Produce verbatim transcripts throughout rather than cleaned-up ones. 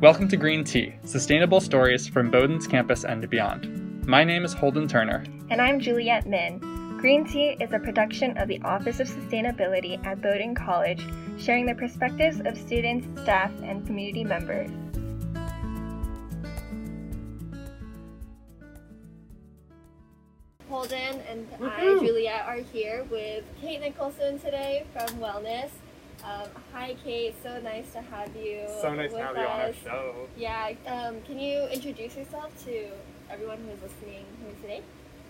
Welcome to Green Tea, sustainable stories from Bowdoin's campus and beyond. My name is Holden Turner. And I'm Juliette Min. Green Tea is a production of the Office of Sustainability at Bowdoin College, sharing the perspectives of students, staff, and community members. Holden and I, Juliette, are here with Kate Nicholson today from Wellness. Um, hi Kate, so nice to have you. So nice to have you on our show. Yeah, um, can you introduce yourself to everyone who is listening here today?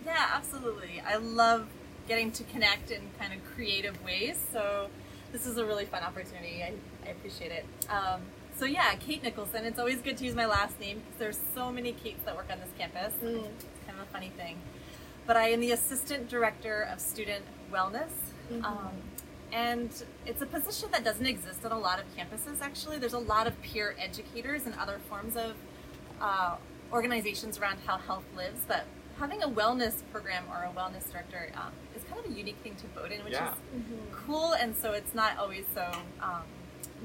Yeah, absolutely. I love getting to connect in kind of creative ways, so this is a really fun opportunity. I, I appreciate it. Um, so yeah, Kate Nicholson. It's always good to use my last name because there's so many Kates that work on this campus. Mm. It's kind of a funny thing. But I am the Assistant Director of Student Wellness. Mm-hmm. um, And it's a position that doesn't exist on a lot of campuses, actually. There's a lot of peer educators and other forms of uh, organizations around how health lives, but having a wellness program or a wellness director um, is kind of a unique thing to Bowdoin, which yeah. is mm-hmm. cool, and so it's not always so um,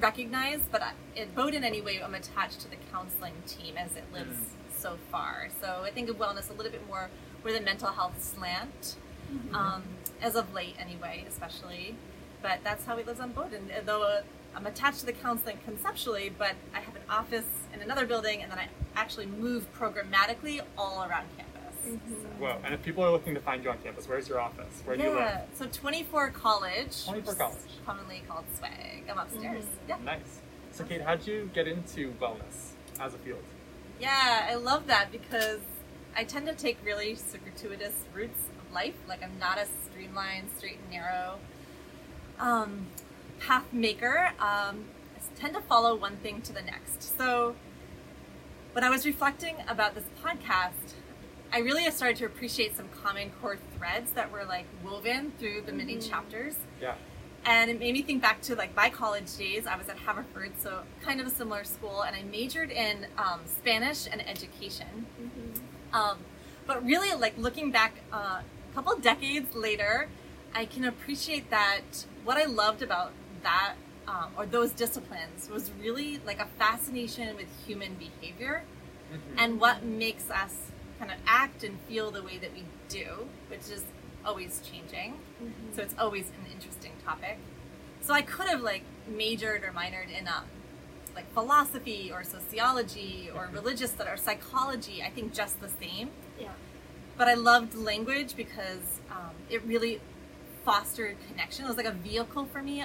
recognized, but at Bowdoin anyway, I'm attached to the counseling team as it lives mm-hmm. so far. So I think of wellness a little bit more with a mental health slant, mm-hmm. um, as of late anyway, especially. But that's how he lives on Bowdoin. Though I'm attached to the counseling conceptually, but I have an office in another building, and then I actually move programmatically all around campus. Mm-hmm. So. Well, and if people are looking to find you on campus, where's your office? Where yeah. do you live? So twenty-four College. twenty-four College. Commonly called SWAG. I'm upstairs. Mm-hmm. Yeah. Nice. So Kate, how'd you get into wellness as a field? Yeah, I love that because I tend to take really circuitous routes of life. Like I'm not a streamlined, straight and narrow Um, path maker. um, I tend to follow one thing to the next. So when I was reflecting about this podcast, I really started to appreciate some common core threads that were like woven through the many mm-hmm. chapters. Yeah. And it made me think back to like my college days. I was at Haverford, so kind of a similar school, and I majored in um, Spanish and education. Mm-hmm. Um, but really, like looking back uh, a couple decades later, I can appreciate that what I loved about that um, or those disciplines was really like a fascination with human behavior mm-hmm. and what makes us kind of act and feel the way that we do, which is always changing. Mm-hmm. So it's always an interesting topic. So I could have like majored or minored in um, like philosophy or sociology or mm-hmm. religious studies or psychology, I think just the same. Yeah. But I loved language because um, it really fostered connection. It was like a vehicle for me.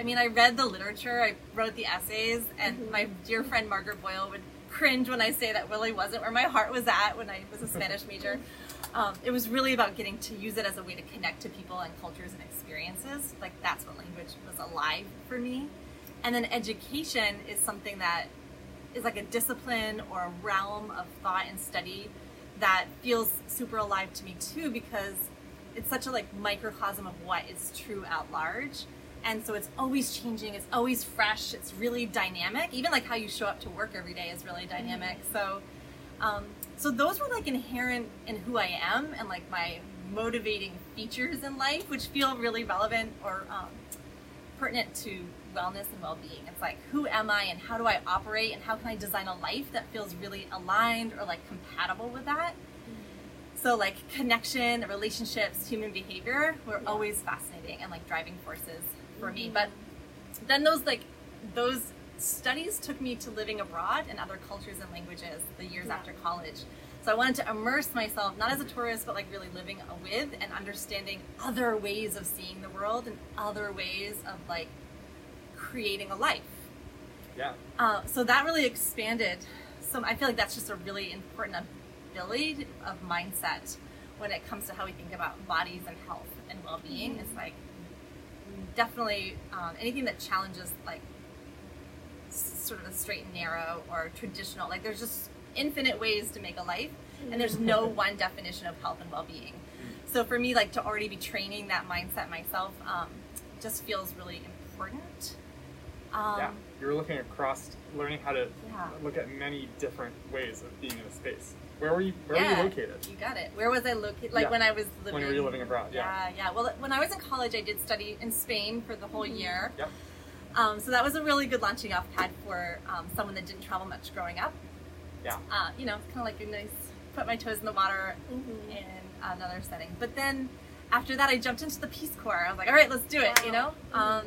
I mean, I read the literature, I wrote the essays, and mm-hmm. my dear friend Margaret Boyle would cringe when I say that really wasn't where my heart was at when I was a Spanish major. Um, it was really about getting to use it as a way to connect to people and cultures and experiences. Like that's what language was alive for me. And then education is something that is like a discipline or a realm of thought and study that feels super alive to me too, because it's such a like microcosm of what is true at large. And so it's always changing, it's always fresh, it's really dynamic. Even like how you show up to work every day is really dynamic. So um, so those were like inherent in who I am and like my motivating features in life, which feel really relevant or um, pertinent to wellness and well-being. It's like, who am I and how do I operate and how can I design a life that feels really aligned or like compatible with that? So like connection, relationships, human behavior were yeah. always fascinating and like driving forces for mm-hmm. me. But then those like those studies took me to living abroad in other cultures and languages the years yeah. after college. So I wanted to immerse myself, not as a tourist, but like really living with and understanding other ways of seeing the world and other ways of like creating a life. Yeah. Uh, so that really expanded. So I feel like that's just a really important of mindset when it comes to how we think about bodies and health and well-being. Mm-hmm. It's like definitely um, anything that challenges like s- sort of a straight and narrow or traditional, like there's just infinite ways to make a life mm-hmm. and there's no one definition of health and well-being. Mm-hmm. So for me, like to already be training that mindset myself um, just feels really important. Um, yeah, you're looking across, learning how to yeah. look at many different ways of being in a space. Where were you? Where yeah, were you located? You got it. Where was I located? Like yeah. when I was living. When were you living abroad? Yeah. yeah, yeah. Well, when I was in college, I did study in Spain for the whole year. Yep. Um, so that was a really good launching off pad for um, someone that didn't travel much growing up. Yeah. Uh, you know, kind of like a nice, put my toes in the water mm-hmm. in another setting. But then after that, I jumped into the Peace Corps. I was like, all right, let's do it, wow. you know? Mm-hmm. Um,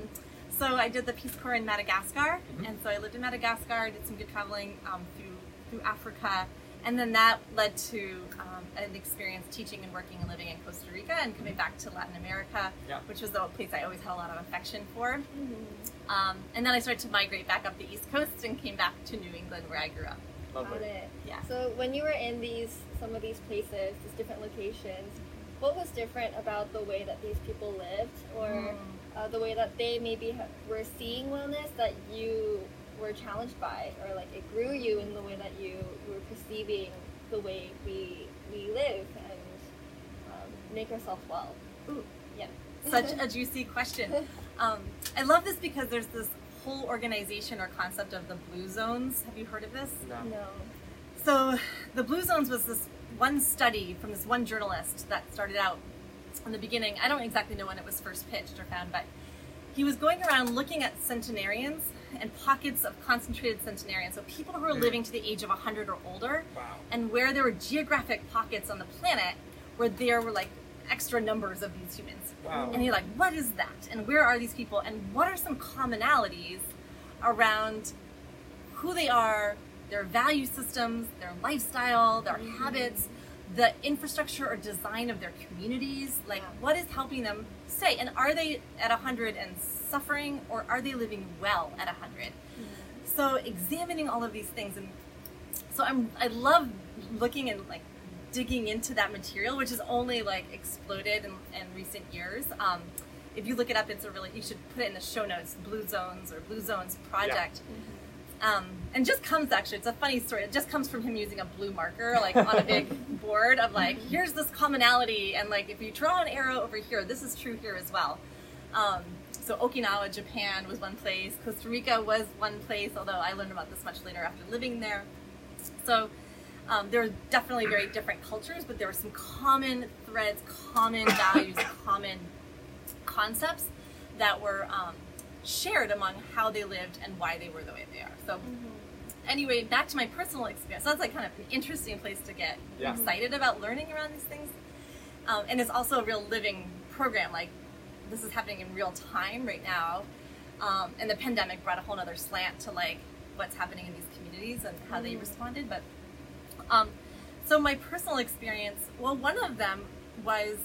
so I did the Peace Corps in Madagascar. Mm-hmm. And so I lived in Madagascar, did some good traveling um, through, through Africa. And then that led to um, an experience teaching and working and living in Costa Rica and coming back to Latin America, yeah. which was the place I always had a lot of affection for. Mm-hmm. Um, and then I started to migrate back up the East Coast and came back to New England where I grew up. Lovely. Got it. Yeah. So when you were in these, some of these places, these different locations, what was different about the way that these people lived or mm. uh, the way that they maybe ha- were seeing wellness that you were challenged by, or like it grew you in the way that you were perceiving the way we we live and um, make ourselves well? Ooh, yeah, such a juicy question. Um, I love this because there's this whole organization or concept of the Blue Zones. Have you heard of this? No. no. So the Blue Zones was this one study from this one journalist that started out in the beginning. I don't exactly know when it was first pitched or found, but he was going around looking at centenarians and pockets of concentrated centenarians, so people who were living to the age of one hundred or older, wow. and where there were geographic pockets on the planet where there were like extra numbers of these humans. Wow. And you're like, what is that? And where are these people? And what are some commonalities around who they are, their value systems, their lifestyle, their mm-hmm. habits, the infrastructure or design of their communities? Like, what is helping them stay? And are they at one hundred and suffering, or are they living well at one hundred? Mm-hmm. So examining all of these things. And so I'm, I love looking and like digging into that material, which has only like exploded in, in recent years. Um, if you look it up, it's a really, you should put it in the show notes, Blue Zones or Blue Zones Project. Yeah. Mm-hmm. Um, and just comes actually, it's a funny story, it just comes from him using a blue marker like on a big board of like, here's this commonality, and like if you draw an arrow over here, this is true here as well. Um, so Okinawa, Japan was one place, Costa Rica was one place, although I learned about this much later after living there. So um, there were definitely very different cultures, but there were some common threads, common values, common concepts that were um, shared among how they lived and why they were the way they are. So mm-hmm. anyway, back to my personal experience. So that's like kind of an interesting place to get yeah. excited about learning around these things. Um, and it's also a real living program. Like this is happening in real time right now. Um, and the pandemic brought a whole nother slant to like what's happening in these communities and how mm-hmm. they responded. But um, so my personal experience, well, one of them was,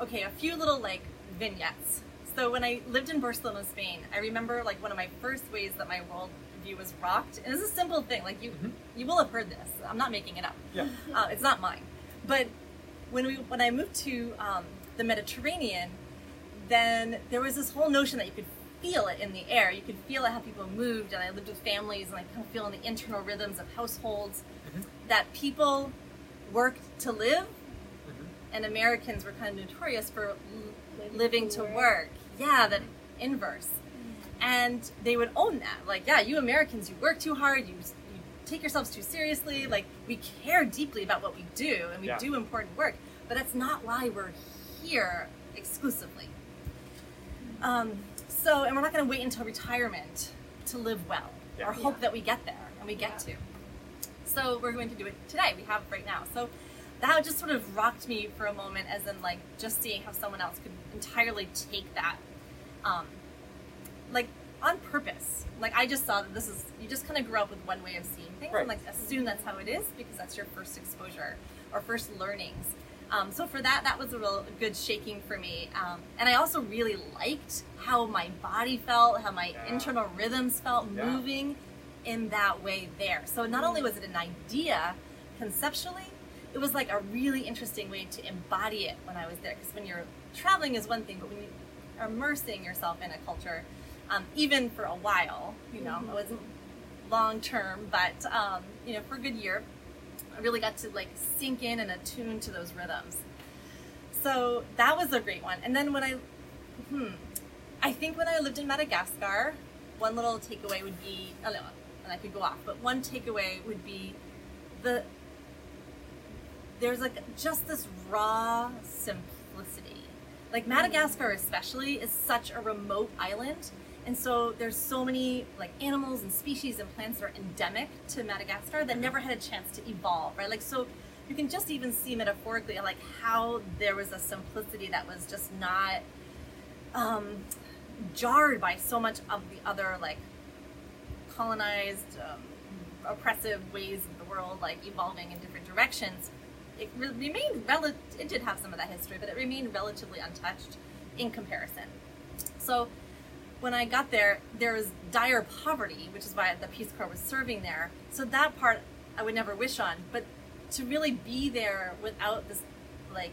okay, a few little like vignettes. So when I lived in Barcelona, Spain, I remember like one of my first ways that my world view was rocked. And it's a simple thing, like you mm-hmm. you will have heard this. I'm not making it up. Yeah. Uh, it's not mine. But when we when I moved to um, the Mediterranean, then there was this whole notion that you could feel it in the air. You could feel it how people moved, and I lived with families, and I could feel in the internal rhythms of households mm-hmm. that people worked to live, mm-hmm. and Americans were kind of notorious for living, living to work. work. Yeah, that inverse. And they would own that. Like, yeah, you Americans, you work too hard, you, you take yourselves too seriously. Like, we care deeply about what we do, and we yeah. do important work. But that's not why we're here exclusively. Um, so, and we're not going to wait until retirement to live well, yeah. or hope yeah. that we get there, and we get yeah. to. So we're going to do it today. We have right now. So that just sort of rocked me for a moment, as in like just seeing how someone else could entirely take that. Um, like on purpose. Like I just saw that this is, you just kind of grew up with one way of seeing things, right. and like assume that's how it is because that's your first exposure or first learnings. Um, so for that, that was a real good shaking for me. Um, and I also really liked how my body felt, how my yeah. internal rhythms felt yeah. moving in that way there. So not only was it an idea conceptually, it was like a really interesting way to embody it when I was there. Because when you're traveling is one thing, but when you are immersing yourself in a culture, Um, even for a while, you know, mm-hmm. it wasn't long term, but, um, you know, for a good year, I really got to like sink in and attune to those rhythms. So that was a great one. And then when I, hmm, I think when I lived in Madagascar, one little takeaway would be, I don't know, and I could go off, but one takeaway would be the, there's like just this raw simplicity Like Madagascar especially is such a remote island, and so there's so many like animals and species and plants that are endemic to Madagascar that never had a chance to evolve, right? Like, so you can just even see metaphorically like how there was a simplicity that was just not um, jarred by so much of the other like colonized, um, oppressive ways of the world, like evolving in different directions. It re- remained relative, it did have some of that history, but it remained relatively untouched in comparison. So when I got there, there was dire poverty, which is why the Peace Corps was serving there. So that part I would never wish on, but to really be there without this, like,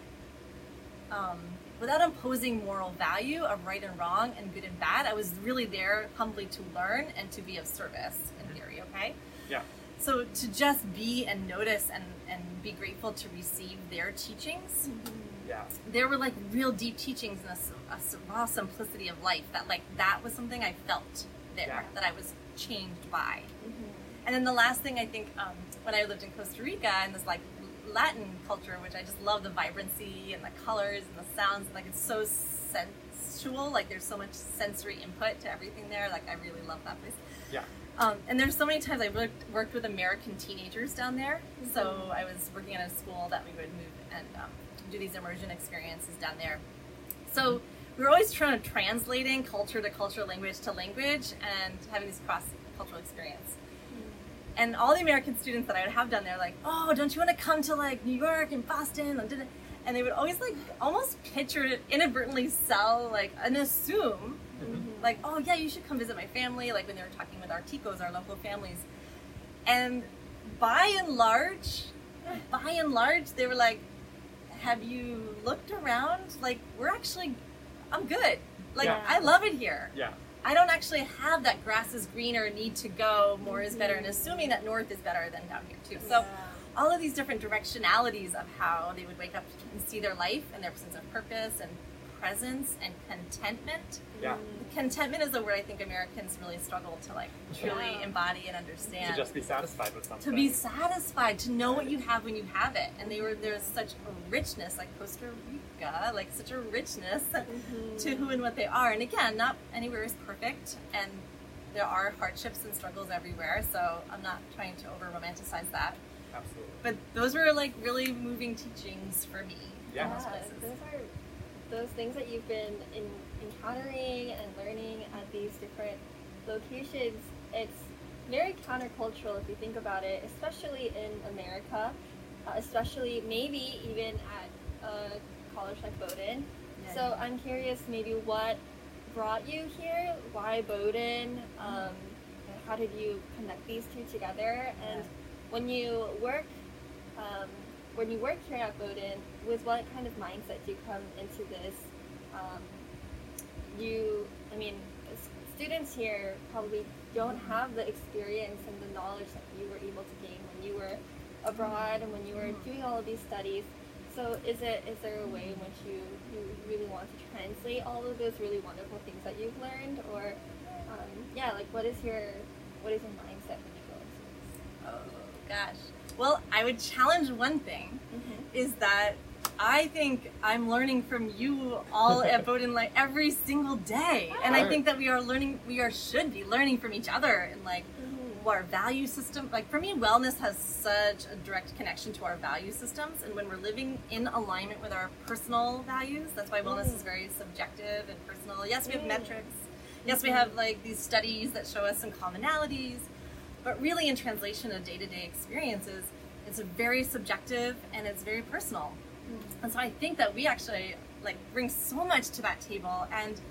um, without imposing moral value of right and wrong and good and bad, I was really there humbly to learn and to be of service in theory, okay? Yeah. So to just be and notice and, and be grateful to receive their teachings. Mm-hmm. Yeah. There were like real deep teachings and a, a raw simplicity of life that like that was something I felt there, yeah. that I was changed by. Mm-hmm. And then the last thing I think um, when I lived in Costa Rica and this like Latin culture, which I just love the vibrancy and the colors and the sounds, like it's so sensual, like there's so much sensory input to everything there. Like I really love that place. Yeah. Um, and there's so many times I worked, worked with American teenagers down there. Mm-hmm. So I was working at a school that we would move and um, do these immersion experiences down there. So we were always trying to translating culture to culture, language to language, and having these cross-cultural experience. Mm-hmm. And all the American students that I would have down there, like, oh, don't you want to come to like New York and Boston? And they would always like almost picture, inadvertently sell like and assume. Mm-hmm. Like, oh yeah, you should come visit my family, like when they were talking with our Ticos, our local families. And by and large, by and large, they were like, have you looked around? Like, we're actually, I'm good. Like, yeah. I love it here. Yeah. I don't actually have that grass is greener, need to go, more mm-hmm. is better, and assuming that north is better than down here too. So yeah. all of these different directionalities of how they would wake up and see their life and their sense of purpose and presence and contentment. Yeah. Contentment is a word I think Americans really struggle to like truly yeah. embody and understand. To just be satisfied with something. To be satisfied, to know what you have when you have it. And they were there's such a richness, like Costa Rica, like such a richness mm-hmm. to who and what they are. And again, not anywhere is perfect, and there are hardships and struggles everywhere. So I'm not trying to over romanticize that. Absolutely. But those were like really moving teachings for me. Yeah. Those places. Those are those things that you've been in, encountering and learning at these different locations, it's very countercultural if you think about it, especially in America, uh, especially maybe even at a college like Bowdoin. Yeah. So I'm curious maybe what brought you here, why Bowdoin, um, how did you connect these two together, and when you work um, when you work here at Bowdoin, with what kind of mindset do you come into this? Um, you, I mean, students here probably don't have the experience and the knowledge that you were able to gain when you were abroad and when you were doing all of these studies. So is it is there a way in which you, you really want to translate all of those really wonderful things that you've learned? Or, um, yeah, like what is your what is your mindset when you go into this? Oh, gosh. Well, I would challenge one thing, mm-hmm. is that I think I'm learning from you all at Bowdoin like every single day, and I think that we are learning, we are should be learning from each other, and like mm-hmm. our value system. Like for me, wellness has such a direct connection to our value systems, and when we're living in alignment with our personal values, that's why wellness mm. is very subjective and personal. Yes, we have mm. metrics. Yes, mm-hmm. we have like these studies that show us some commonalities. But really in translation of day-to-day experiences, it's very subjective and it's very personal. Mm. And so I think that we actually like bring so much to that table. And,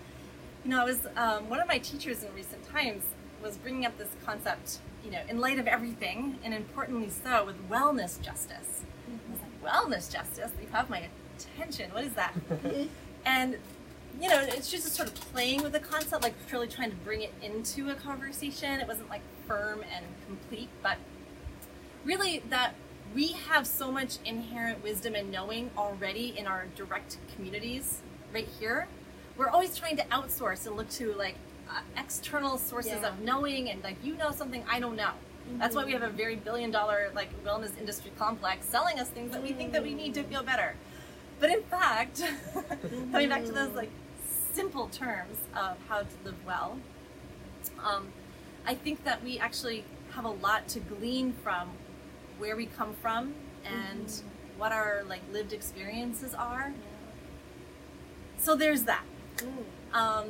you know, I was, um, one of my teachers in recent times was bringing up this concept, you know, in light of everything, and importantly so, with wellness justice. Mm-hmm. I was like, wellness justice? You have my attention. What is that? And, you know, it's just sort of playing with the concept, like really trying to bring it into a conversation. It wasn't like firm and complete, but really that we have so much inherent wisdom and knowing already in our direct communities right here. We're always trying to outsource and look to like uh, external sources yeah. of knowing, and like, you know something I don't know. Mm-hmm. That's why we have a very billion dollar like wellness industry complex selling us things that we mm-hmm. think that we need to feel better. But in fact, coming back to those like simple terms of how to live well, um, I think that we actually have a lot to glean from where we come from and mm-hmm. what our like lived experiences are. Yeah. So there's that. Mm. Um,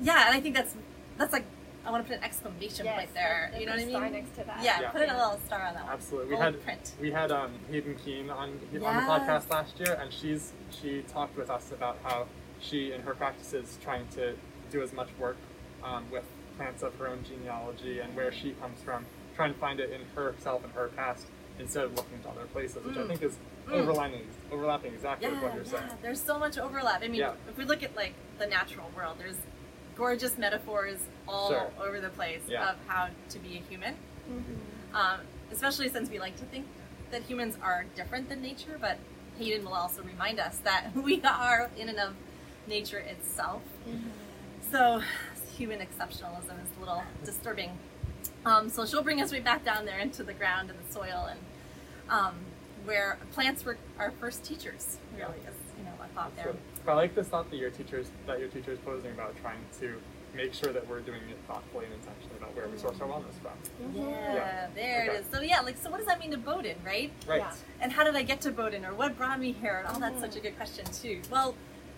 yeah, and I think that's that's like, I want to put an exclamation yes, point there. There's you know what I mean? Star next to that. Yeah, yeah, put in a little star on that one. Absolutely. We Old had print. we had um, Hayden Keene on yes. on the podcast last year, and she's she talked with us about how she, in her practices, trying to do as much work um, with plants of her own genealogy and where she comes from, trying to find it in herself and her past instead of looking to other places, which mm. I think is mm. overlapping, overlapping exactly yeah, with what you're yeah. saying. There's so much overlap. I mean, yeah. if we look at like the natural world, there's gorgeous metaphors all sure. over the place yeah. of how to be a human, mm-hmm. um, especially since we like to think that humans are different than nature, but Hayden will also remind us that we are in and of nature itself. Mm-hmm. So human exceptionalism is a little disturbing. Um, so she'll bring us right back down there into the ground and the soil, and um, where plants were our first teachers, really, yeah. is, you know, a thought there. So, I like this thought that your teachers that your teacher's posing about trying to make sure that we're doing it thoughtfully and intentionally about where we source our wellness from. Yeah, yeah. there okay. it is. So yeah, like so what does that mean to Bowdoin, right? Right. Yeah. And how did I get to Bowdoin, or what brought me here? And all oh, that's such a good question too. Well,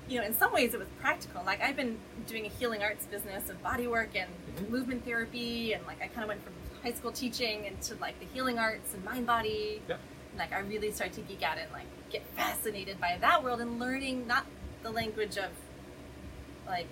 you know, in some ways it was practical. Like I've been doing a healing arts business of body work and mm-hmm. movement therapy, and like I kind of went from high school teaching into like the healing arts and mind body. Yeah. And, like I really started to geek out and like get fascinated by that world and learning not the language of like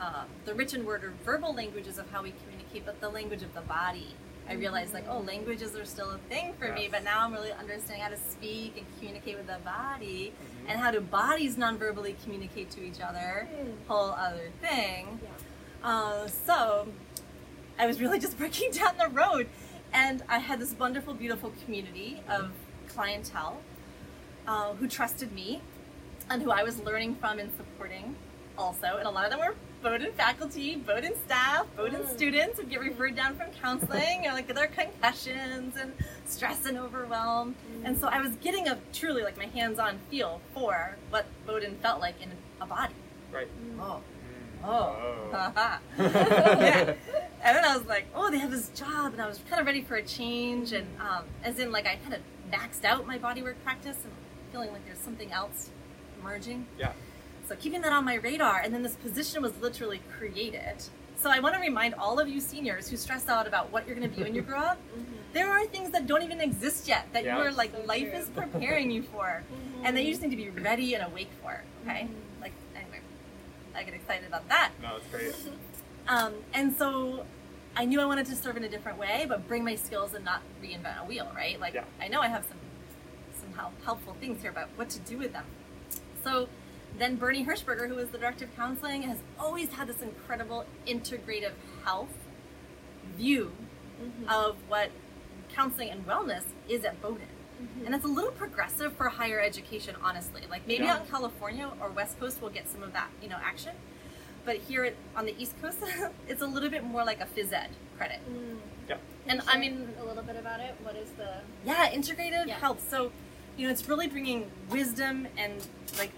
uh, the written word or verbal languages of how we communicate, but the language of the body. I realized like, oh, languages are still a thing for yes. me, but now I'm really understanding how to speak and communicate with the body mm-hmm. and how do bodies non-verbally communicate to each other, mm. whole other thing. Yeah. Uh, so I was really just breaking down the road, and I had this wonderful, beautiful community of clientele uh, who trusted me and who I was learning from and supporting also, and a lot of them were Bowdoin faculty, Bowdoin staff, Bowdoin mm. students would get referred down from counseling, or like their concussions and stress and overwhelm. Mm. And so I was getting a truly like my hands-on feel for what Bowdoin felt like in a body. Right. Mm. Oh. Mm. Oh. Haha. Oh. yeah. And then I was like, oh, they have this job, and I was kind of ready for a change, and um, as in like I kind of maxed out my bodywork practice and feeling like there's something else emerging. Yeah. So keeping that on my radar, and then this position was literally created. So I want to remind all of you seniors who stress out about what you're going to be when you grow up, mm-hmm. there are things that don't even exist yet that yeah, you're like so life true. is preparing you for, mm-hmm. and that you just need to be ready and awake for. Okay, mm-hmm. like anyway, I get excited about that. No, it's great. Um, and so I knew I wanted to serve in a different way, but bring my skills and not reinvent a wheel, right? Like yeah. I know I have some some help, helpful things here, but what to do with them. So. Then Bernie Hirshberger, who is the director of counseling, has always had this incredible integrative health view mm-hmm. of what counseling and wellness is at Bowdoin. Mm-hmm. And it's a little progressive for higher education, honestly. Like maybe yeah. out in California or West Coast we'll get some of that, you know, action. But here on the East Coast, it's a little bit more like a phys ed credit. Mm. Yeah. And I mean a little bit about it. What is the Yeah, integrative yeah. health. So, you know, it's really bringing wisdom and like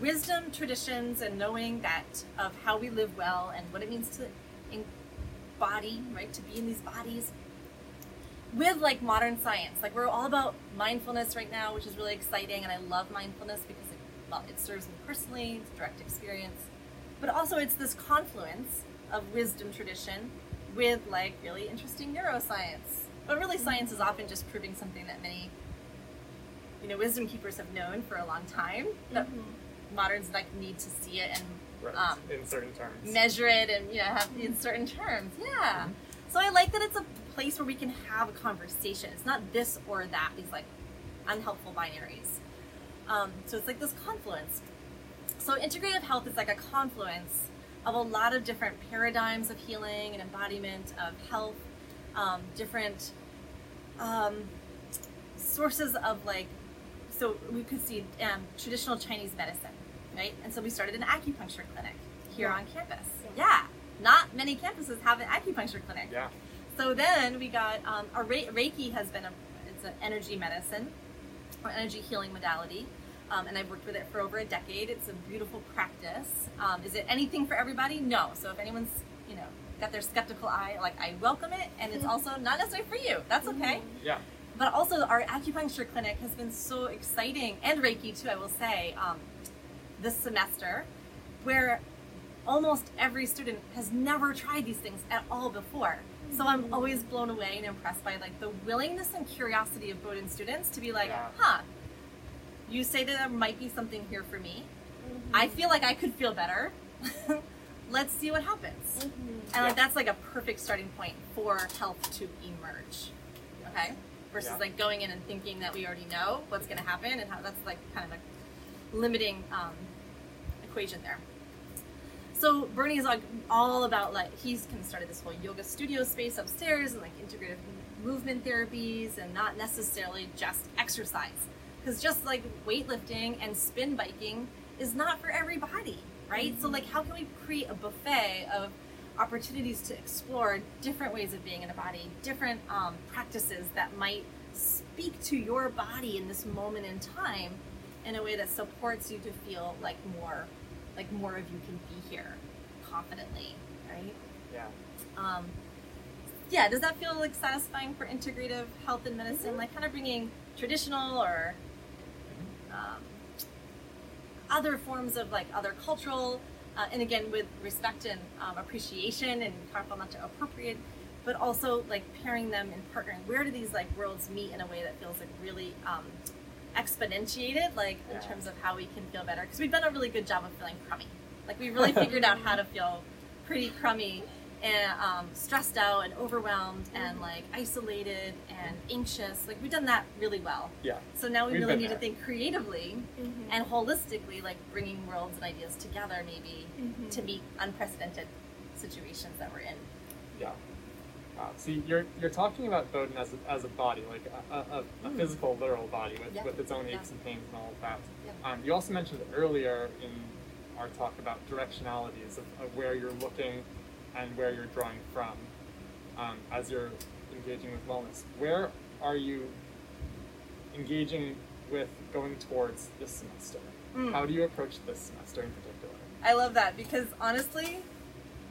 wisdom, traditions, and knowing that of how we live well and what it means to embody, right, to be in these bodies with like modern science. Like we're all about mindfulness right now, which is really exciting, and I love mindfulness because it, well, it serves me personally, it's direct experience, but also it's this confluence of wisdom tradition with like really interesting neuroscience. But really science is often just proving something that many, you know, wisdom keepers have known for a long time. But mm-hmm. moderns like need to see it and um, in certain terms, measure it, and you know have in certain terms. Yeah. Mm-hmm. So I like that it's a place where we can have a conversation. It's not this or that. These like unhelpful binaries. Um, so it's like this confluence. So integrative health is like a confluence of a lot of different paradigms of healing and embodiment of health, um, different um, sources of like. So we could see um, traditional Chinese medicine. Right? And so we started an acupuncture clinic here yeah. on campus. Yeah. yeah. Not many campuses have an acupuncture clinic. Yeah. So then we got, um, a Re- Reiki has been, a, it's an energy medicine, or energy healing modality. um, and I've worked with it for over a decade. It's a beautiful practice. Um, is it anything for everybody? No. So if anyone's, you know, got their skeptical eye, like, I welcome it, and it's also not necessarily for you. That's okay. Yeah. But also our acupuncture clinic has been so exciting, and Reiki too, I will say, um, this semester, where almost every student has never tried these things at all before. So I'm always blown away and impressed by, like, the willingness and curiosity of Bowdoin students to be like, yeah. huh, you say that there might be something here for me. Mm-hmm. I feel like I could feel better. Let's see what happens. Mm-hmm. And yeah. like, that's like a perfect starting point for health to emerge. Yeah. Okay? Versus yeah. like going in and thinking that we already know what's going to happen, and how that's like kind of a limiting um, equation there. So Bernie is like all about, like, he's kind of started this whole yoga studio space upstairs, and like integrative movement therapies, and not necessarily just exercise, because just like weightlifting and spin biking is not for everybody, right? Mm-hmm. So like, how can we create a buffet of opportunities to explore different ways of being in a body, different um, practices that might speak to your body in this moment in time in a way that supports you to feel like more like more of you can be here confidently, right? Yeah. Um, yeah, does that feel like satisfying for integrative health and medicine? Mm-hmm. Like kind of bringing traditional or um, other forms of like other cultural, uh, and again, with respect and um, appreciation and complementary appropriate, but also like pairing them and partnering. Where do these like worlds meet in a way that feels like really um, exponentiated, like yeah. in terms of how we can feel better, because we've done a really good job of feeling crummy. Like we really figured out how to feel pretty crummy and um, stressed out and overwhelmed mm-hmm. and like isolated and anxious. Like we've done that really well. Yeah. So now we we've really need there. to think creatively mm-hmm. and holistically, like bringing worlds and ideas together maybe mm-hmm. to meet unprecedented situations that we're in. Yeah. Wow. See, you're you're talking about Bowdoin as a, as a body, like a, a, a mm. physical, literal body with, yeah. with its own aches yeah. and pains and all of that. Yeah. Um, you also mentioned earlier in our talk about directionalities of, of where you're looking and where you're drawing from um, as you're engaging with wellness. Where are you engaging with going towards this semester? Mm. How do you approach this semester in particular? I love that, because honestly,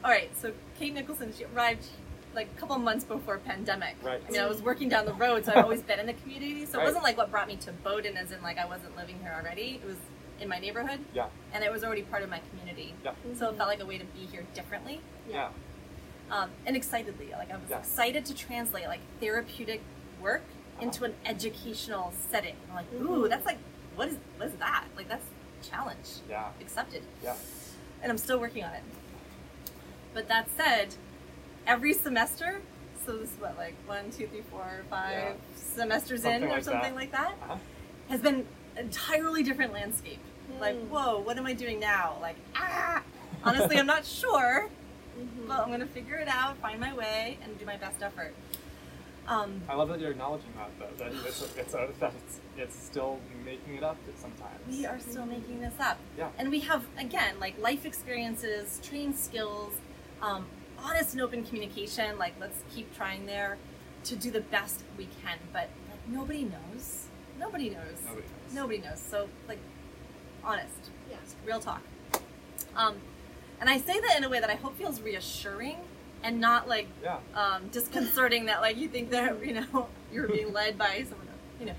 all right, so Kate Nicholson, she arrived like a couple months before pandemic. Right. I mean, I was working down the road, so I've always been in the community. So right. it wasn't like what brought me to Bowdoin, as in like I wasn't living here already. It was in my neighborhood. Yeah. And it was already part of my community. Yeah. Mm-hmm. So it felt like a way to be here differently. Yeah. Um, and excitedly, like I was yeah. excited to translate like therapeutic work uh-huh. into an educational setting. I'm like, ooh, mm-hmm. that's like, what is what is that? Like that's a challenge. Yeah. Accepted. Yeah. And I'm still working on it. But that said, every semester, so this is what, like one, two, three, four, five yeah. semesters something in or like something that. like that, uh-huh. has been entirely different landscape. Mm. Like, whoa, what am I doing now? Like, ah, honestly, I'm not sure, mm-hmm. but I'm going to figure it out, find my way, and do my best effort. Um, I love that you're acknowledging that, though, that it's, it's, that it's, it's still making it up sometimes. We are still making this up. Yeah. And we have, again, like life experiences, trained skills, um, honest and open communication, like let's keep trying there to do the best we can, but like nobody knows. Nobody knows. Nobody knows. Nobody knows. So like honest. Yeah. Real talk. Um and I say that in a way that I hope feels reassuring and not like yeah. um disconcerting that like you think that, you know, you're being led by someone else. You know.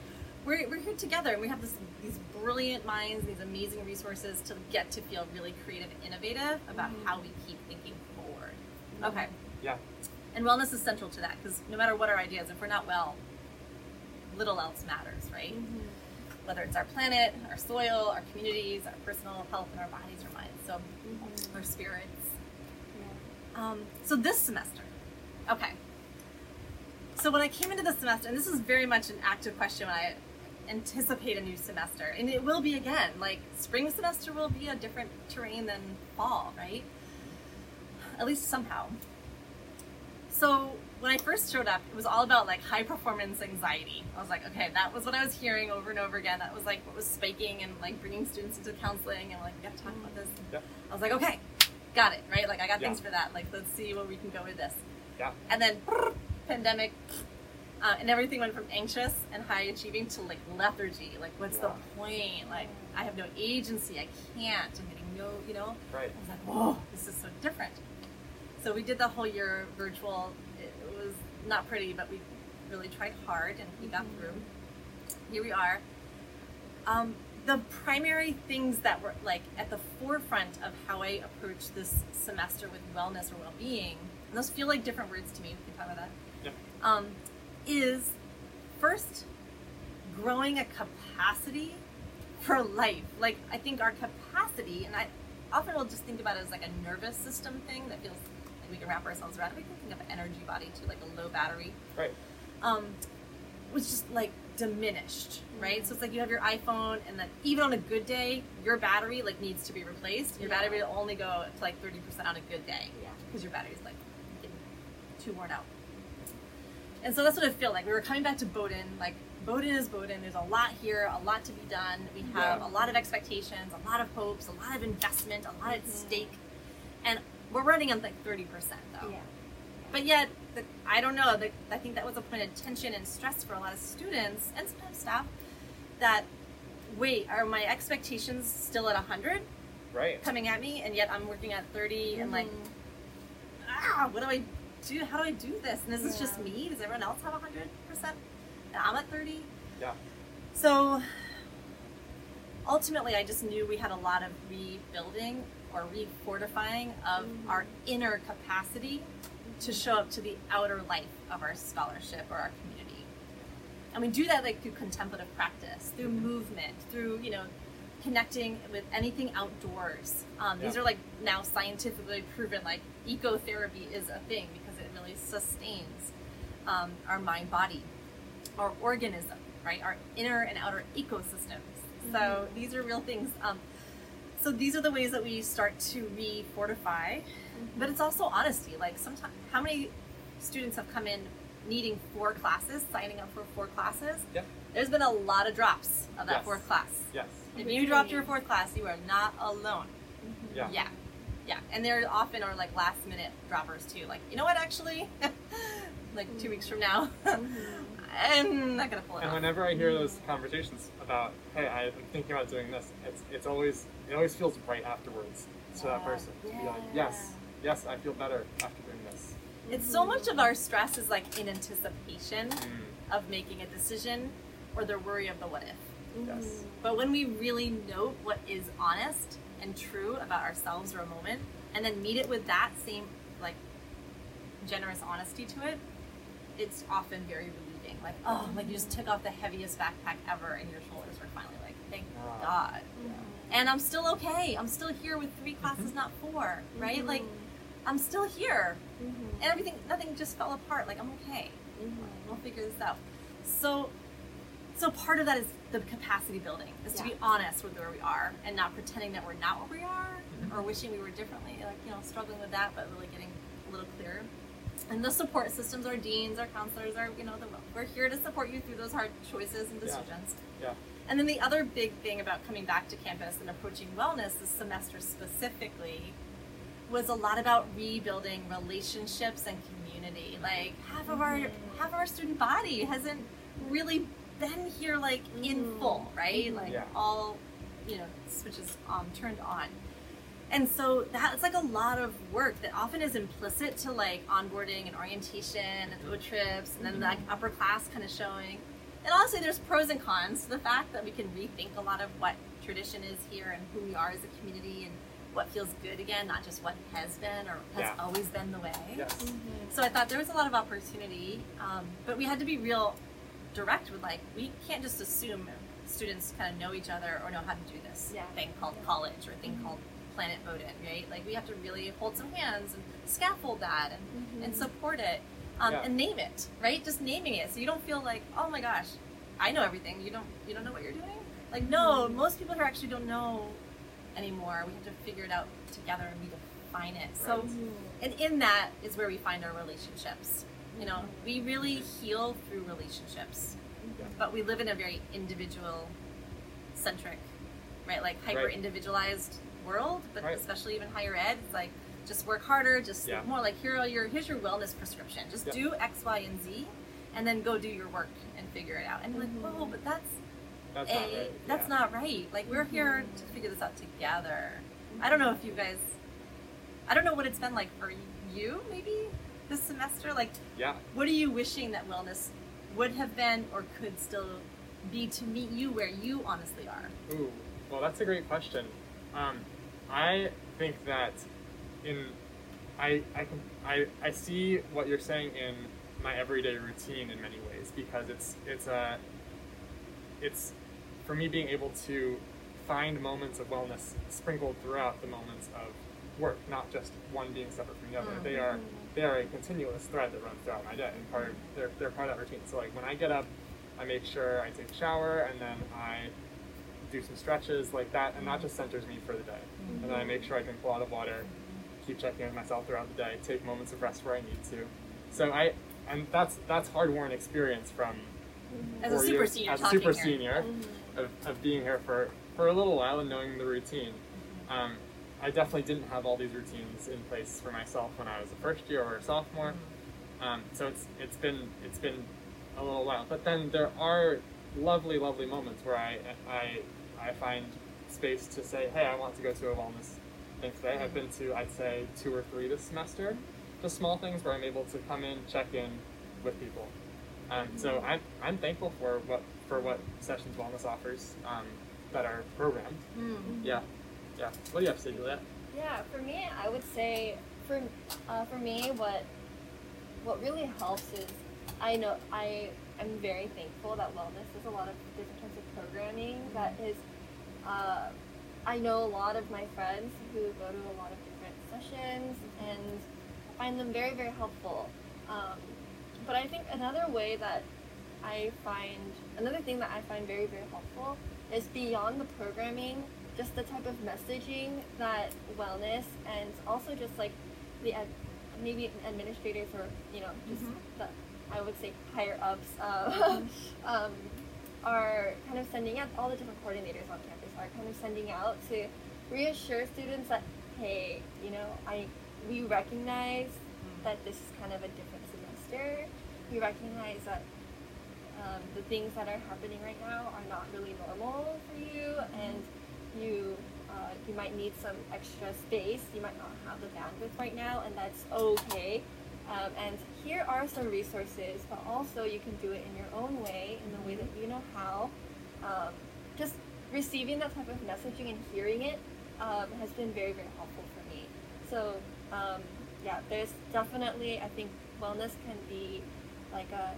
We're we're here together, and we have this these brilliant minds, these amazing resources to get to feel really creative and innovative about mm-hmm. how we keep thinking. Okay. Yeah. And wellness is central to that, because no matter what our ideas, if we're not well, little else matters, right? Mm-hmm. Whether it's our planet, our soil, our communities, our personal health, and our bodies or minds, so mm-hmm. our spirits. Yeah. Um, so this semester, okay. So when I came into this semester, and this is very much an active question when I anticipate a new semester, and it will be again, like spring semester will be a different terrain than fall, right? At least somehow. So when I first showed up, it was all about like high performance anxiety. I was like, okay, that was what I was hearing over and over again. That was like what was spiking and like bringing students into counseling, and like, we have to talk about this. Yeah. I was like, okay, got it, right? Like I got yeah. things for that. Like, let's see where we can go with this. Yeah. And then brr, pandemic, Uh, and everything went from anxious and high achieving to like lethargy. Like, what's yeah. the point? Like, I have no agency. I can't. I'm getting no, you know. Right. I was like, whoa, this is so different. So we did the whole year virtual. It was not pretty, but we really tried hard and we got mm-hmm. through. Here we are. Um, the primary things that were like at the forefront of how I approached this semester with wellness or well-being, and those feel like different words to me. We can talk about that. Yeah. Um, is first growing a capacity for life. Like, I think our capacity, and I often will just think about it as like a nervous system thing that feels like we can wrap ourselves around. We can think of an energy body too, like a low battery. Right. Um, was just like diminished, right? So it's like you have your iPhone, and then even on a good day, your battery like needs to be replaced. Your yeah. battery will only go to like thirty percent on a good day. Yeah. Because your battery's like getting too worn out. And so that's what I feel like. We were coming back to Bowdoin. Like, Bowdoin is Bowdoin. There's a lot here, a lot to be done. We have yeah. a lot of expectations, a lot of hopes, a lot of investment, a lot mm-hmm. at stake. And we're running on like thirty percent though. Yeah. But yet, the, I don't know, the, I think that was a point of tension and stress for a lot of students and sometimes staff that, wait, are my expectations still at one hundred right. coming at me? And yet I'm working at thirty mm-hmm. and like, ah, what do I do? How do I do this? And this yeah. is just me? Does everyone else have one hundred percent? And I'm at thirty? Yeah. So ultimately, I just knew we had a lot of rebuilding or refortifying of mm-hmm. our inner capacity to show up to the outer life of our scholarship or our community. And we do that like through contemplative practice, through mm-hmm. movement, through, you know, connecting with anything outdoors. Um, yeah. These are like now scientifically proven, like ecotherapy is a thing because it really sustains um, our mind, body, our organism, right? Our inner and outer ecosystems. Mm-hmm. So these are real things. Um, so these are the ways that we start to re-fortify. But it's also honesty. Like, sometimes, how many students have come in needing four classes, signing up for four classes? Yeah. There's been a lot of drops of that yes. fourth class. Yes. If you dropped your fourth class, you are not alone. Mm-hmm. Yeah. Yeah. Yeah. And there often are like last minute droppers too. Like, you know what, actually, like mm-hmm. two weeks from now, I'm not gonna pull it And off. Whenever I hear those conversations about, hey, I'm thinking about doing this, it's it's always it always feels right afterwards to yeah. that person to yeah. be like, yes. Yes, I feel better after doing this. It's so much of our stress is like in anticipation mm. of making a decision or the worry of the what if. Yes. But when we really know what is honest and true about ourselves or a moment, and then meet it with that same like generous honesty to it, it's often very relieving. Like, oh, like you just took off the heaviest backpack ever and your shoulders were finally like, thank wow. God. Yeah. And I'm still okay. I'm still here with three classes, mm-hmm. not four, right? Mm-hmm. Like, I'm still here, mm-hmm. and everything, nothing just fell apart. Like, I'm okay, mm-hmm. we'll figure this out. So, so part of that is the capacity building, is yeah. to be honest with where we are and not pretending that we're not what we are, mm-hmm. or wishing we were differently, like, you know, struggling with that, but really getting a little clearer. And the support systems, our deans, our counselors, our, you know, the, we're here to support you through those hard choices and decisions. Yeah. yeah. And then the other big thing about coming back to campus and approaching wellness this semester specifically was a lot about rebuilding relationships and community. Like, half of our mm-hmm. half of our student body hasn't really been here like in mm-hmm. full, right? Like yeah. all, you know, switches um, turned on. And so that's like a lot of work that often is implicit to like onboarding and orientation and O trips and then mm-hmm. like upper class kind of showing. And honestly, there's pros and cons to the fact that we can rethink a lot of what tradition is here and who we are as a community and what feels good again, not just what has been or has yeah. always been the way. Yes. Mm-hmm. So I thought there was a lot of opportunity, um, but we had to be real direct with like, we can't just assume students kind of know each other or know how to do this yeah. thing called yeah. college or thing mm-hmm. called Planet Bowdoin, right? Like, we have to really hold some hands and scaffold that and, mm-hmm. and support it. Um, yeah. And name it, right? Just naming it, so you don't feel like, oh my gosh, I know everything. You don't, you don't know what you're doing. Like, no, most people here actually don't know anymore. We have to figure it out together and redefine it. Right. So, and in that is where we find our relationships. You know, we really heal through relationships, yeah. but we live in a very individual-centric, right? Like hyper-individualized world, but right. especially even higher ed, it's like, just work harder, just yeah. more like, here are your, here's your wellness prescription. Just yeah. do X, Y, and Z, and then go do your work and figure it out. And mm-hmm. like, whoa, but that's that's, a, not, right. that's yeah. not right. Like, we're here mm-hmm. to figure this out together. Mm-hmm. I don't know if you guys, I don't know what it's been like for you, maybe, this semester. Like, yeah. what are you wishing that wellness would have been or could still be to meet you where you honestly are? Ooh, well, that's a great question. Um, I think that in, I, I, can, I, I see what you're saying in my everyday routine in many ways, because it's, it's, a, it's for me being able to find moments of wellness sprinkled throughout the moments of work, not just one being separate from the other. Oh, they are they are a continuous thread that runs throughout my day, and part of, they're, they're part of that routine. So like when I get up, I make sure I take a shower, and then I do some stretches like that, and that just centers me for the day. Mm-hmm. And then I make sure I drink a lot of water, keep checking on myself throughout the day, take moments of rest where I need to. So I, and that's that's hard-worn experience from as a super years, senior, as a super senior mm-hmm. of, of being here for, for a little while and knowing the routine. Um, I definitely didn't have all these routines in place for myself when I was a first year or a sophomore, um, so it's it's been it's been a little while. But then there are lovely, lovely moments where I I I find space to say, hey, I want to go to a wellness thing today. I've been to, I'd say, two or three this semester. Just small things where I'm able to come in, check in with people. Um, so I'm I'm thankful for what for what Sessions Wellness offers um, that are programmed. Mm-hmm. Yeah. Yeah. What do you have to say to that? Yeah, for me, I would say, for uh, for me, what what really helps is I know I am very thankful that wellness is a lot of different types of programming. That is, uh, I know a lot of my friends who go to a lot of different sessions, and I find them very, very helpful. Um, but I think another way that I find another thing that I find very, very helpful is beyond the programming. Just the type of messaging that wellness, and also just like the ad, maybe administrators or you know just mm-hmm. the, I would say higher ups uh, um, are kind of sending out. All the different coordinators on campus are kind of sending out to reassure students that hey, you know, I we recognize mm-hmm. that this is kind of a different semester. We recognize that um, the things that are happening right now are not really normal for you, and you uh, you might need some extra space, you might not have the bandwidth right now, and that's okay. Um, and here are some resources, but also you can do it in your own way, in the way that you know how. Um, just receiving that type of messaging and hearing it um, has been very, very helpful for me. So um, yeah, there's definitely, I think wellness can be like a,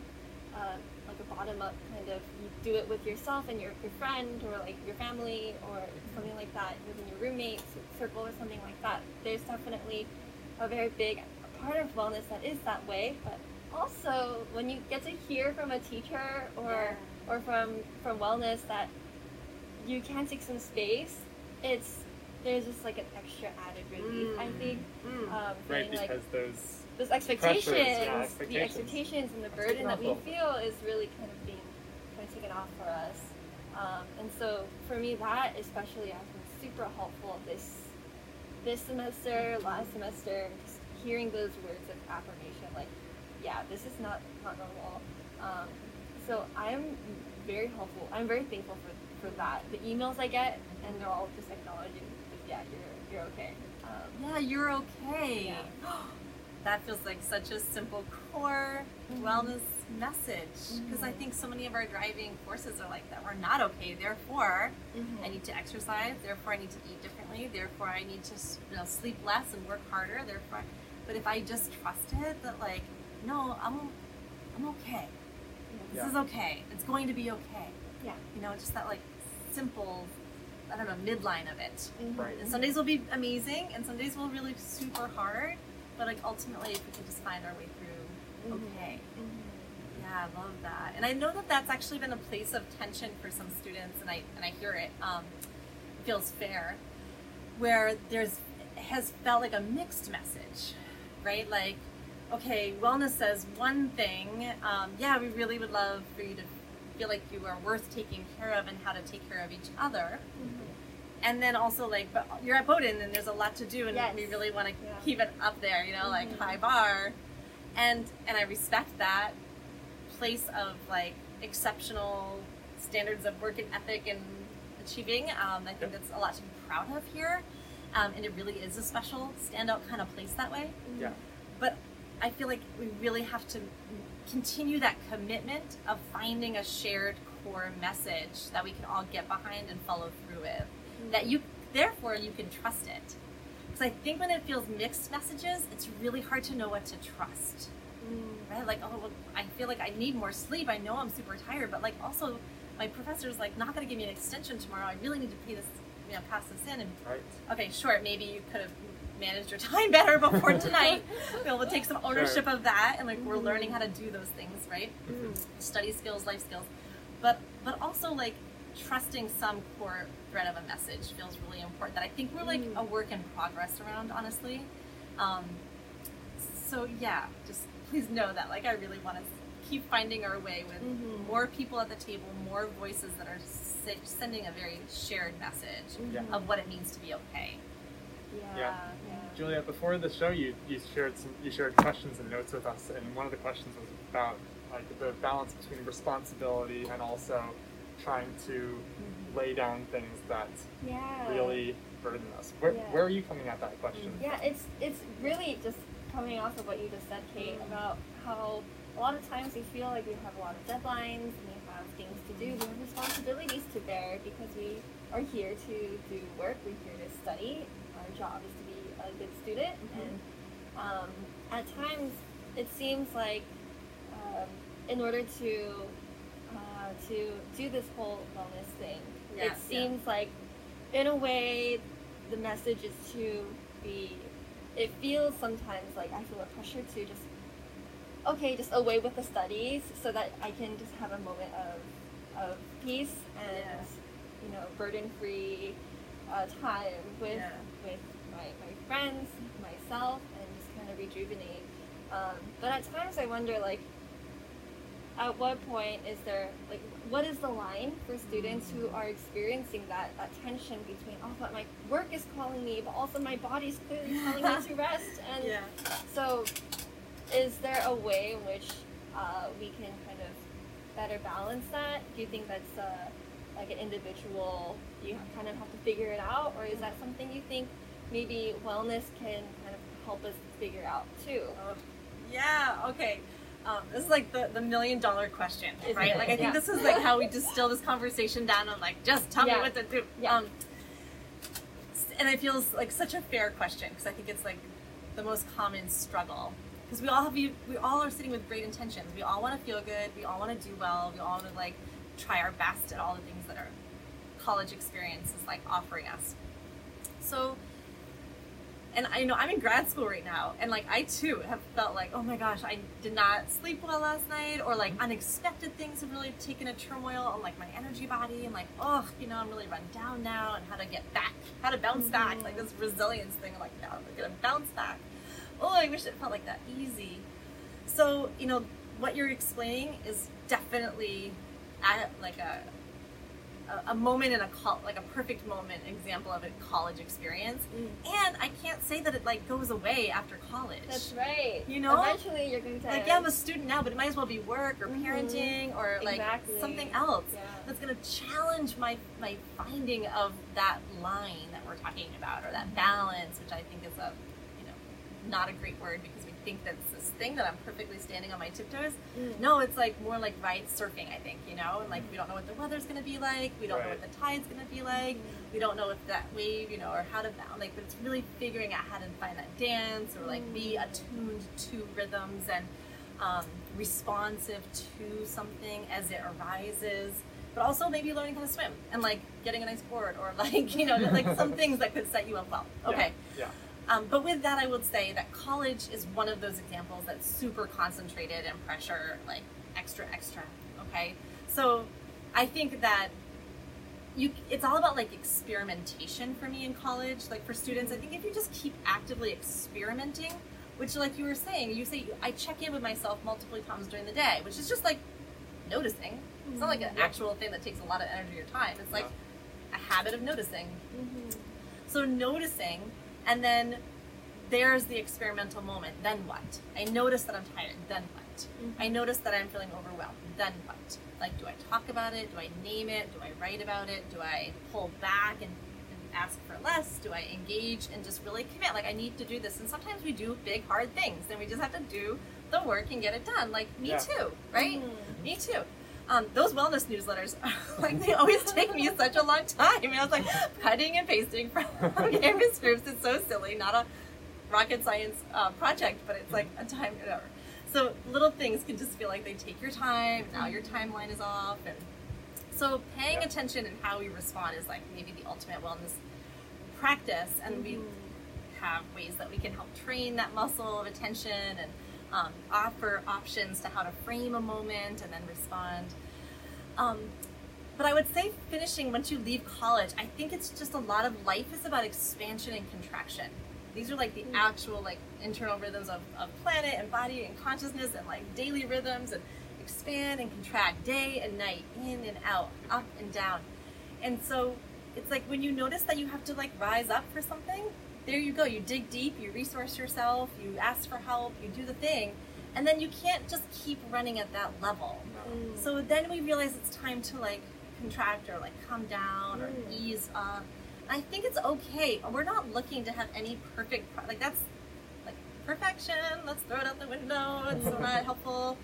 a like a bottom-up kind of, you do it with yourself and your, your friend or like your family or something like that, within your roommate circle or something like that. There's definitely a very big part of wellness that is that way, but also when you get to hear from a teacher or yeah. or from, from wellness that you can take some space, it's there's just like an extra added relief, mm. I think. Mm. Um, right, because like, those... Those expectations, yeah, expectations, the expectations and the burden that we feel is really kind of being kind of taken off for us. Um, and so for me, that especially has been super helpful this this semester, last semester, just hearing those words of affirmation, like, yeah, this is not, not normal. Um, so I'm very helpful. I'm very thankful for, for that. The emails I get, and they're all just acknowledging, yeah, you're, you're okay. Um, yeah, you're okay. Yeah. That feels like such a simple core mm-hmm. wellness message, because mm-hmm. I think so many of our driving forces are like that. We're not okay, therefore mm-hmm. I need to exercise, therefore I need to eat differently, therefore I need to you know, sleep less and work harder, therefore. But if I just trusted that, like, no, I'm I'm okay. Yeah. This is okay. It's going to be okay. Yeah. You know, just that like simple, I don't know, midline of it. Mm-hmm. Right. And some days will be amazing, and some days will really be super hard. But like ultimately, if we can just find our way through, okay. Mm-hmm. Yeah, I love that. And I know that that's actually been a place of tension for some students, and I and I hear it. Um, it feels fair, where there's has felt like a mixed message, right? Like, okay, wellness says one thing. Um, yeah, we really would love for you to feel like you are worth taking care of and how to take care of each other. Mm-hmm. And then also like, but you're at Bowdoin and there's a lot to do, and yes. we really want to yeah. keep it up there, you know, mm-hmm. like high bar. And and I respect that. place of like exceptional standards of work and ethic and achieving. Um, I think yep. that's a lot to be proud of here. Um, and it really is a special standout kind of place that way. Yeah. But I feel like we really have to continue that commitment of finding a shared core message that we can all get behind and follow through with. Mm-hmm. That you, therefore, you can trust it. Because I think when it feels mixed messages, it's really hard to know what to trust. Mm. Right? Like, oh, well, I feel like I need more sleep. I know I'm super tired, but like also my professor's like not going to give me an extension tomorrow. I really need to pay this, you know, pass this in. And right. okay, sure, maybe you could have managed your time better before tonight. We'll take some ownership sure. of that, and like mm-hmm. we're learning how to do those things, right? Mm-hmm. Study skills, life skills, but but also like trusting some core thread of a message feels really important. That I think we're like mm. a work in progress around, honestly. Um, so yeah, just please know that like I really want to keep finding our way with mm-hmm. more people at the table, more voices that are si- sending a very shared message mm-hmm. of what it means to be okay. Yeah. yeah. yeah. Juliette, before the show, you you shared some, you shared questions and notes with us, and one of the questions was about like the balance between responsibility and also trying to mm-hmm. lay down things that yeah. really burden us. Where yeah. where are you coming at that question? Yeah, it's it's really just coming off of what you just said, Kate, mm-hmm. about how a lot of times we feel like we have a lot of deadlines and we have things to do, we have responsibilities to bear because we are here to do work, we're here to study, our job is to be a good student, mm-hmm. and um, at times it seems like um, in order to Uh, to do this whole wellness thing. Yeah, it seems yeah. like, in a way, the message is to be, it feels sometimes like I feel a pressure to just, okay, just away with the studies so that I can just have a moment of, of peace and, yeah. you know, burden-free uh, time with yeah. with my, my friends, myself, and just kind of rejuvenate. Um, but at times I wonder, like, at what point is there, like, what is the line for students who are experiencing that, that tension between, oh, but my work is calling me, but also my body's clearly telling me to rest, and yeah. so is there a way in which uh, we can kind of better balance that? Do you think that's uh, like an individual, you kind of have to figure it out, or is that something you think maybe wellness can kind of help us figure out too? Uh, yeah, okay. Um, this is like the, the million dollar question, right? Like I think yeah. this is like how we distill this conversation down on like, just tell yeah. me what to do. Yeah. Um, and it feels like such a fair question because I think it's like the most common struggle because we all have, we all are sitting with great intentions. We all want to feel good. We all want to do well. We all want to like try our best at all the things that our college experience is like offering us. So And I know I'm in grad school right now, and like I too have felt like, oh my gosh, I did not sleep well last night, or like unexpected things have really taken a turmoil on like my energy body, and like, oh, you know, I'm really run down now, and how to get back, how to bounce back, like this resilience thing, I'm like, no, I'm gonna bounce back. Oh, I wish it felt like that easy. So, you know, what you're explaining is definitely at like a a moment in a call, like a perfect moment example of a college experience. Mm. And I can't say that it like goes away after college. That's right. You know, eventually you're going to like, yeah, I'm a student now, but it might as well be work or parenting mm-hmm. or like exactly. something else yeah. that's going to challenge my, my finding of that line that we're talking about or that balance, which I think is a, you know, not a great word because we think that's this thing that I'm perfectly standing on my tiptoes. Mm. No, it's like more like ride surfing, I think, you know, and like we don't know what the weather's going to be like, we don't right. know what the tide's going to be like, mm. we don't know if that wave, you know, or how to bound, like, but it's really figuring out how to find that dance or like mm. be attuned to rhythms and um, responsive to something as it arises, but also maybe learning how to swim and like getting a nice board or like, you know, like some things that could set you up well. Okay. Yeah. yeah. Um, but with that, I would say that college is one of those examples that's super concentrated and pressure, like extra, extra. Okay. So I think that you, it's all about like experimentation for me in college. Like for students, I think if you just keep actively experimenting, which like you were saying, you say, I check in with myself multiple times during the day, which is just like noticing. It's not like an actual thing that takes a lot of energy or time. It's like a habit of noticing. Mm-hmm. So noticing. And then there's the experimental moment. Then what? I notice that I'm tired. Then what? Mm-hmm. I notice that I'm feeling overwhelmed. Then what? Like, do I talk about it? Do I name it? Do I write about it? Do I pull back and, and ask for less? Do I engage and just really commit? Like, I need to do this. And sometimes we do big, hard things, and we just have to do the work and get it done. Like, me yeah. too, right? Mm-hmm. Me too. Um, those wellness newsletters, like, they always take me such a long time. And I was like cutting and pasting from campus groups. It's so silly. Not a rocket science uh, project, but it's like a time, whatever. So little things can just feel like they take your time. Now your timeline is off. And so paying yep. attention and how we respond is like maybe the ultimate wellness practice. And mm-hmm. we have ways that we can help train that muscle of attention and um, offer options to how to frame a moment and then respond. Um, but I would say finishing, once you leave college, I think it's just a lot of life is about expansion and contraction. These are like the actual like internal rhythms of, of planet and body and consciousness and like daily rhythms and expand and contract day and night, in and out, up and down. And so it's like when you notice that you have to like rise up for something, there you go. You dig deep, you resource yourself, you ask for help, you do the thing. And then you can't just keep running at that level. Mm. So then we realize it's time to like contract or like come down or mm. ease up. I think it's okay. We're not looking to have any perfect, pro- like that's like perfection. Let's throw it out the window. It's not helpful.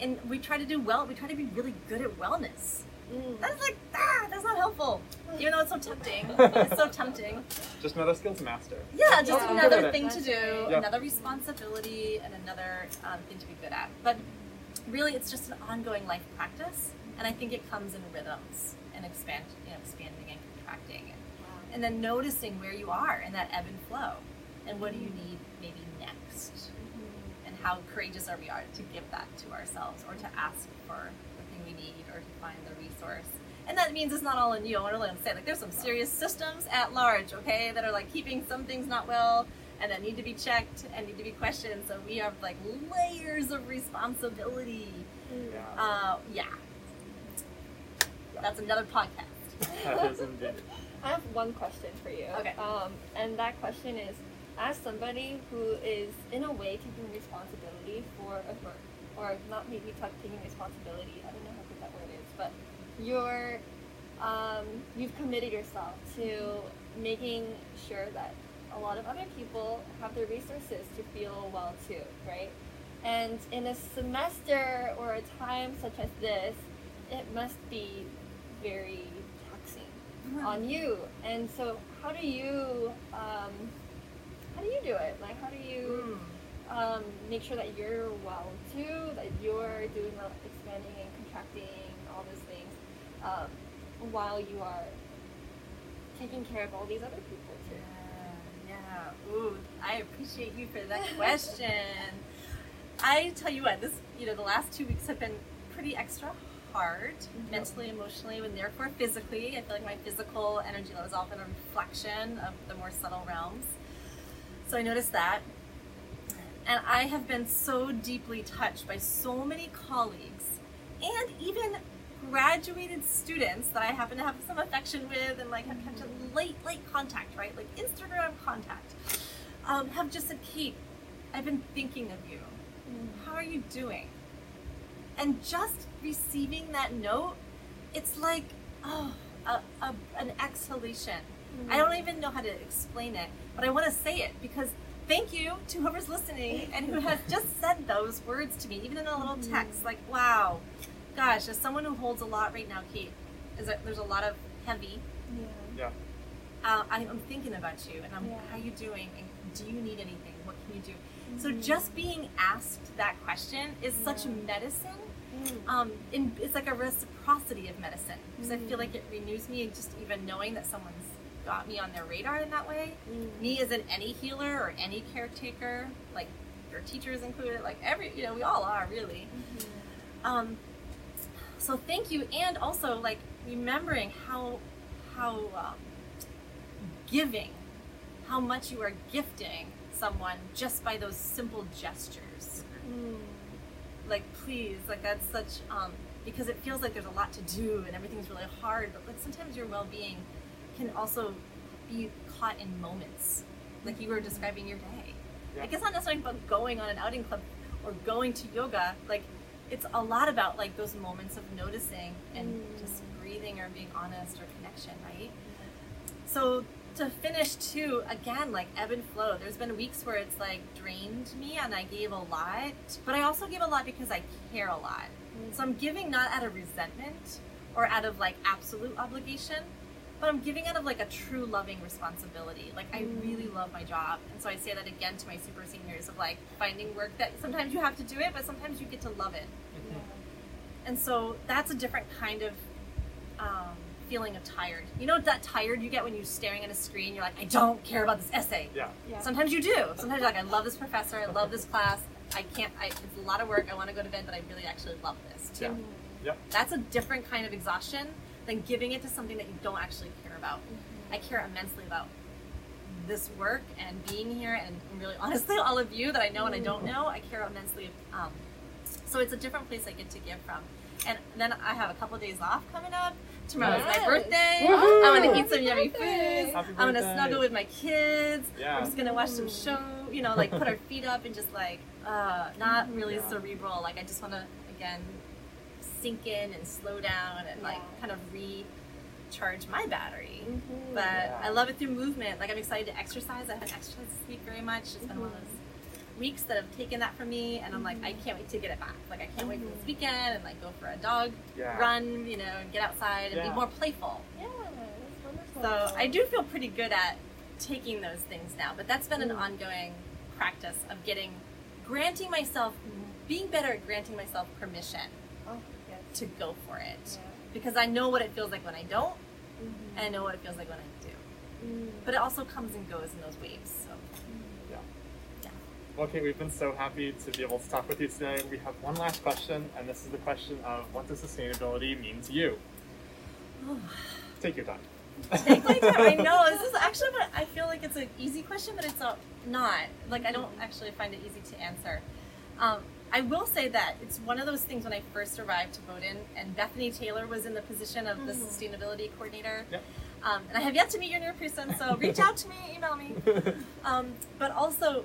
And we try to do well. We try to be really good at wellness. Mm. That's like, ah, that's not helpful. Even though it's so tempting. It's so tempting. Just another skills master. Yeah, just oh, another thing to do, yep. another responsibility, and another um, thing to be good at. But really, it's just an ongoing life practice. And I think it comes in rhythms and expand, you know, expanding and contracting. And then noticing where you are in that ebb and flow, and what do you need maybe next, mm-hmm. and how courageous are we are to give that to ourselves, or to ask for the thing we need, or to find the resource. And that means it's not all in you. I really understand. Like, there's some serious systems at large, okay, that are like keeping some things not well, and that need to be checked and need to be questioned. So we have like layers of responsibility. Yeah. Uh, yeah. That's another podcast. That is indeed. I have one question for you. Okay. Um, and that question is, as somebody who is in a way taking responsibility for a birth, or not maybe taking responsibility, I don't know how good that word is, but you're, um, you've committed yourself to making sure that a lot of other people have the resources to feel well too, right? And in a semester or a time such as this, it must be very on you. And so how do you um how do you do it? Like, how do you um make sure that you're well too, that you're doing the expanding and contracting, all those things, um while you are taking care of all these other people too? Yeah, yeah. Ooh, I appreciate you for that question. I tell you what, this, you know, the last two weeks have been pretty extra hard, mm-hmm. mentally, emotionally, and therefore physically. I feel like my physical energy level is often a reflection of the more subtle realms. So I noticed that. And I have been so deeply touched by so many colleagues and even graduated students that I happen to have some affection with and like have kept in late, late contact, right? Like Instagram contact. Um, have just said, Kate, I've been thinking of you. Mm-hmm. How are you doing? And just receiving that note, it's like, oh, a, a, an exhalation. Mm-hmm. I don't even know how to explain it, but I want to say it because thank you to whoever's listening and who has just said those words to me, even in a little text. Like, wow, gosh, as someone who holds a lot right now, Kate, is that there's a lot of heavy. Yeah. yeah. Uh, I'm thinking about you, and I'm, yeah. how you doing, and do you need anything? What can you do? So just being asked that question is yeah. such medicine. Mm. Um, and it's like a reciprocity of medicine, because mm. I feel like it renews me, and just even knowing that someone's got me on their radar in that way. Mm. Me as in any healer or any caretaker, like your teachers included, like every, you know, we all are really. Mm-hmm. Um, so thank you. And also like remembering how, how um, giving, how much you are gifting someone just by those simple gestures. Mm. Like, please, like that's such, um, because it feels like there's a lot to do and everything's really hard, but like sometimes your well-being can also be caught in moments. Like you were describing your day. Yeah. Like, it's not necessarily about going on an outing club or going to yoga. Like, it's a lot about like those moments of noticing and mm. just breathing or being honest or connection, right? Mm-hmm. So to finish too, again, like ebb and flow. There's been weeks where it's like drained me and I gave a lot, but I also give a lot because I care a lot. Mm-hmm. So I'm giving not out of resentment or out of like absolute obligation, but I'm giving out of like a true loving responsibility. Like I really love my job. And so I say that again to my super seniors of like finding work that sometimes you have to do it, but sometimes you get to love it. Yeah. And so that's a different kind of um, feeling of tired. You know that tired you get when you're staring at a screen, you're like, I don't care about this essay. Yeah. Yeah. Sometimes you do. Sometimes you're like, I love this professor, I love this class. I can't, I, it's a lot of work, I wanna go to bed, but I really actually love this too. Yeah. Yeah. That's a different kind of exhaustion than giving it to something that you don't actually care about. Mm-hmm. I care immensely about this work and being here, and really honestly all of you that I know and I don't know, I care immensely. Um, so it's a different place I get to give from. And then I have a couple of days off coming up. Tomorrow's yes. my birthday. Woo-hoo! I'm gonna eat some yummy foods. I'm gonna snuggle with my kids. Yeah. We're just gonna watch some show, you know, like put our feet up and just like, uh, not really yeah. cerebral. Like I just wanna, again, sink in and slow down and yeah. like kind of recharge my battery. Mm-hmm. But yeah. I love it through movement. Like I'm excited to exercise. I haven't exercised this week very much. It's been mm-hmm. one of those weeks that have taken that from me, and I'm like, I can't wait to get it back. Like I can't mm-hmm. wait for this weekend and like go for a dog yeah. run, you know, and get outside and yeah. be more playful. Yeah, that's wonderful. So I do feel pretty good at taking those things now, but that's been mm-hmm. an ongoing practice of getting, granting myself, being better at granting myself permission. Oh. to go for it yeah. because I know what it feels like when I don't mm-hmm. and I know what it feels like when I do mm-hmm. but it also comes and goes in those waves, so yeah yeah well Kate, we've been so happy to be able to talk with you today. We have one last question, and this is the question of what does sustainability mean to you? oh. Take your time. Take my time. I know this is actually what I feel like it's an easy question, but it's not. Like I don't actually find it easy to answer. um I will say that it's one of those things when I first arrived to Bowdoin, and Bethany Taylor was in the position of the mm-hmm. sustainability coordinator. Yep. Um, and I have yet to meet your new person, so reach out to me, email me. Um, but also,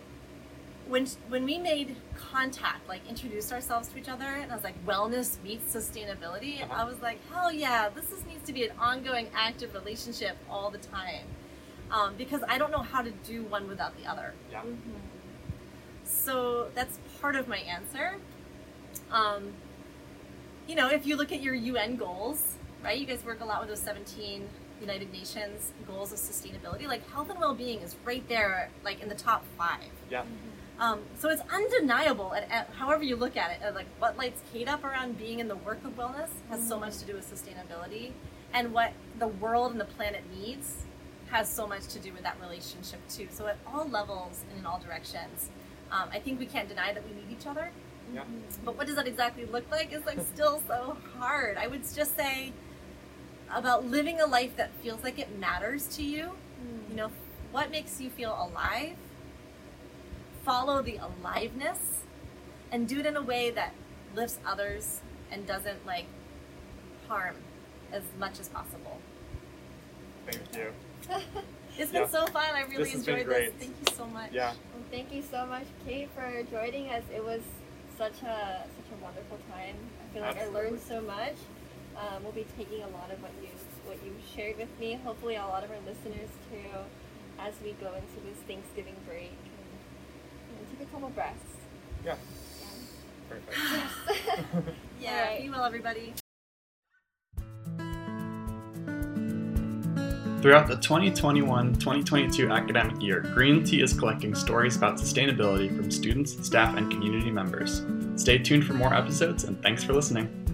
when when we made contact, like introduced ourselves to each other, and I was like, wellness meets sustainability, uh-huh. I was like, hell yeah, this is, needs to be an ongoing, active relationship all the time. Um, because I don't know how to do one without the other. Yeah. Mm-hmm. So that's part of my answer. Um, you know, if you look at your U N goals, right? You guys work a lot with those seventeen United Nations goals of sustainability. Like health and well-being is right there, like in the top five. Yeah. Mm-hmm. Um, so it's undeniable, at, at however you look at it, at like what lights Kate up around being in the work of wellness has mm-hmm. so much to do with sustainability, and what the world and the planet needs has so much to do with that relationship too. So at all levels and in all directions. Um, I think we can't deny that we need each other, yeah. but what does that exactly look like is like still so hard. I would just say about living a life that feels like it matters to you, mm. you know, what makes you feel alive, follow the aliveness, and do it in a way that lifts others and doesn't like harm as much as possible. Thank you. It's been yeah. so fun. I really this enjoyed this. Thank you so much. Yeah. Well, thank you so much, Kate, for joining us. It was such a such a wonderful time. I feel like Absolutely. I learned so much. Um, we'll be taking a lot of what you what you shared with me. Hopefully, a lot of our listeners too, as we go into this Thanksgiving break. And, and take a couple breaths. Yeah. yeah. Perfect. yeah. Right. Be well, everybody. Throughout the twenty twenty-one twenty twenty-two academic year, Green Tea is collecting stories about sustainability from students, staff, and community members. Stay tuned for more episodes, and thanks for listening.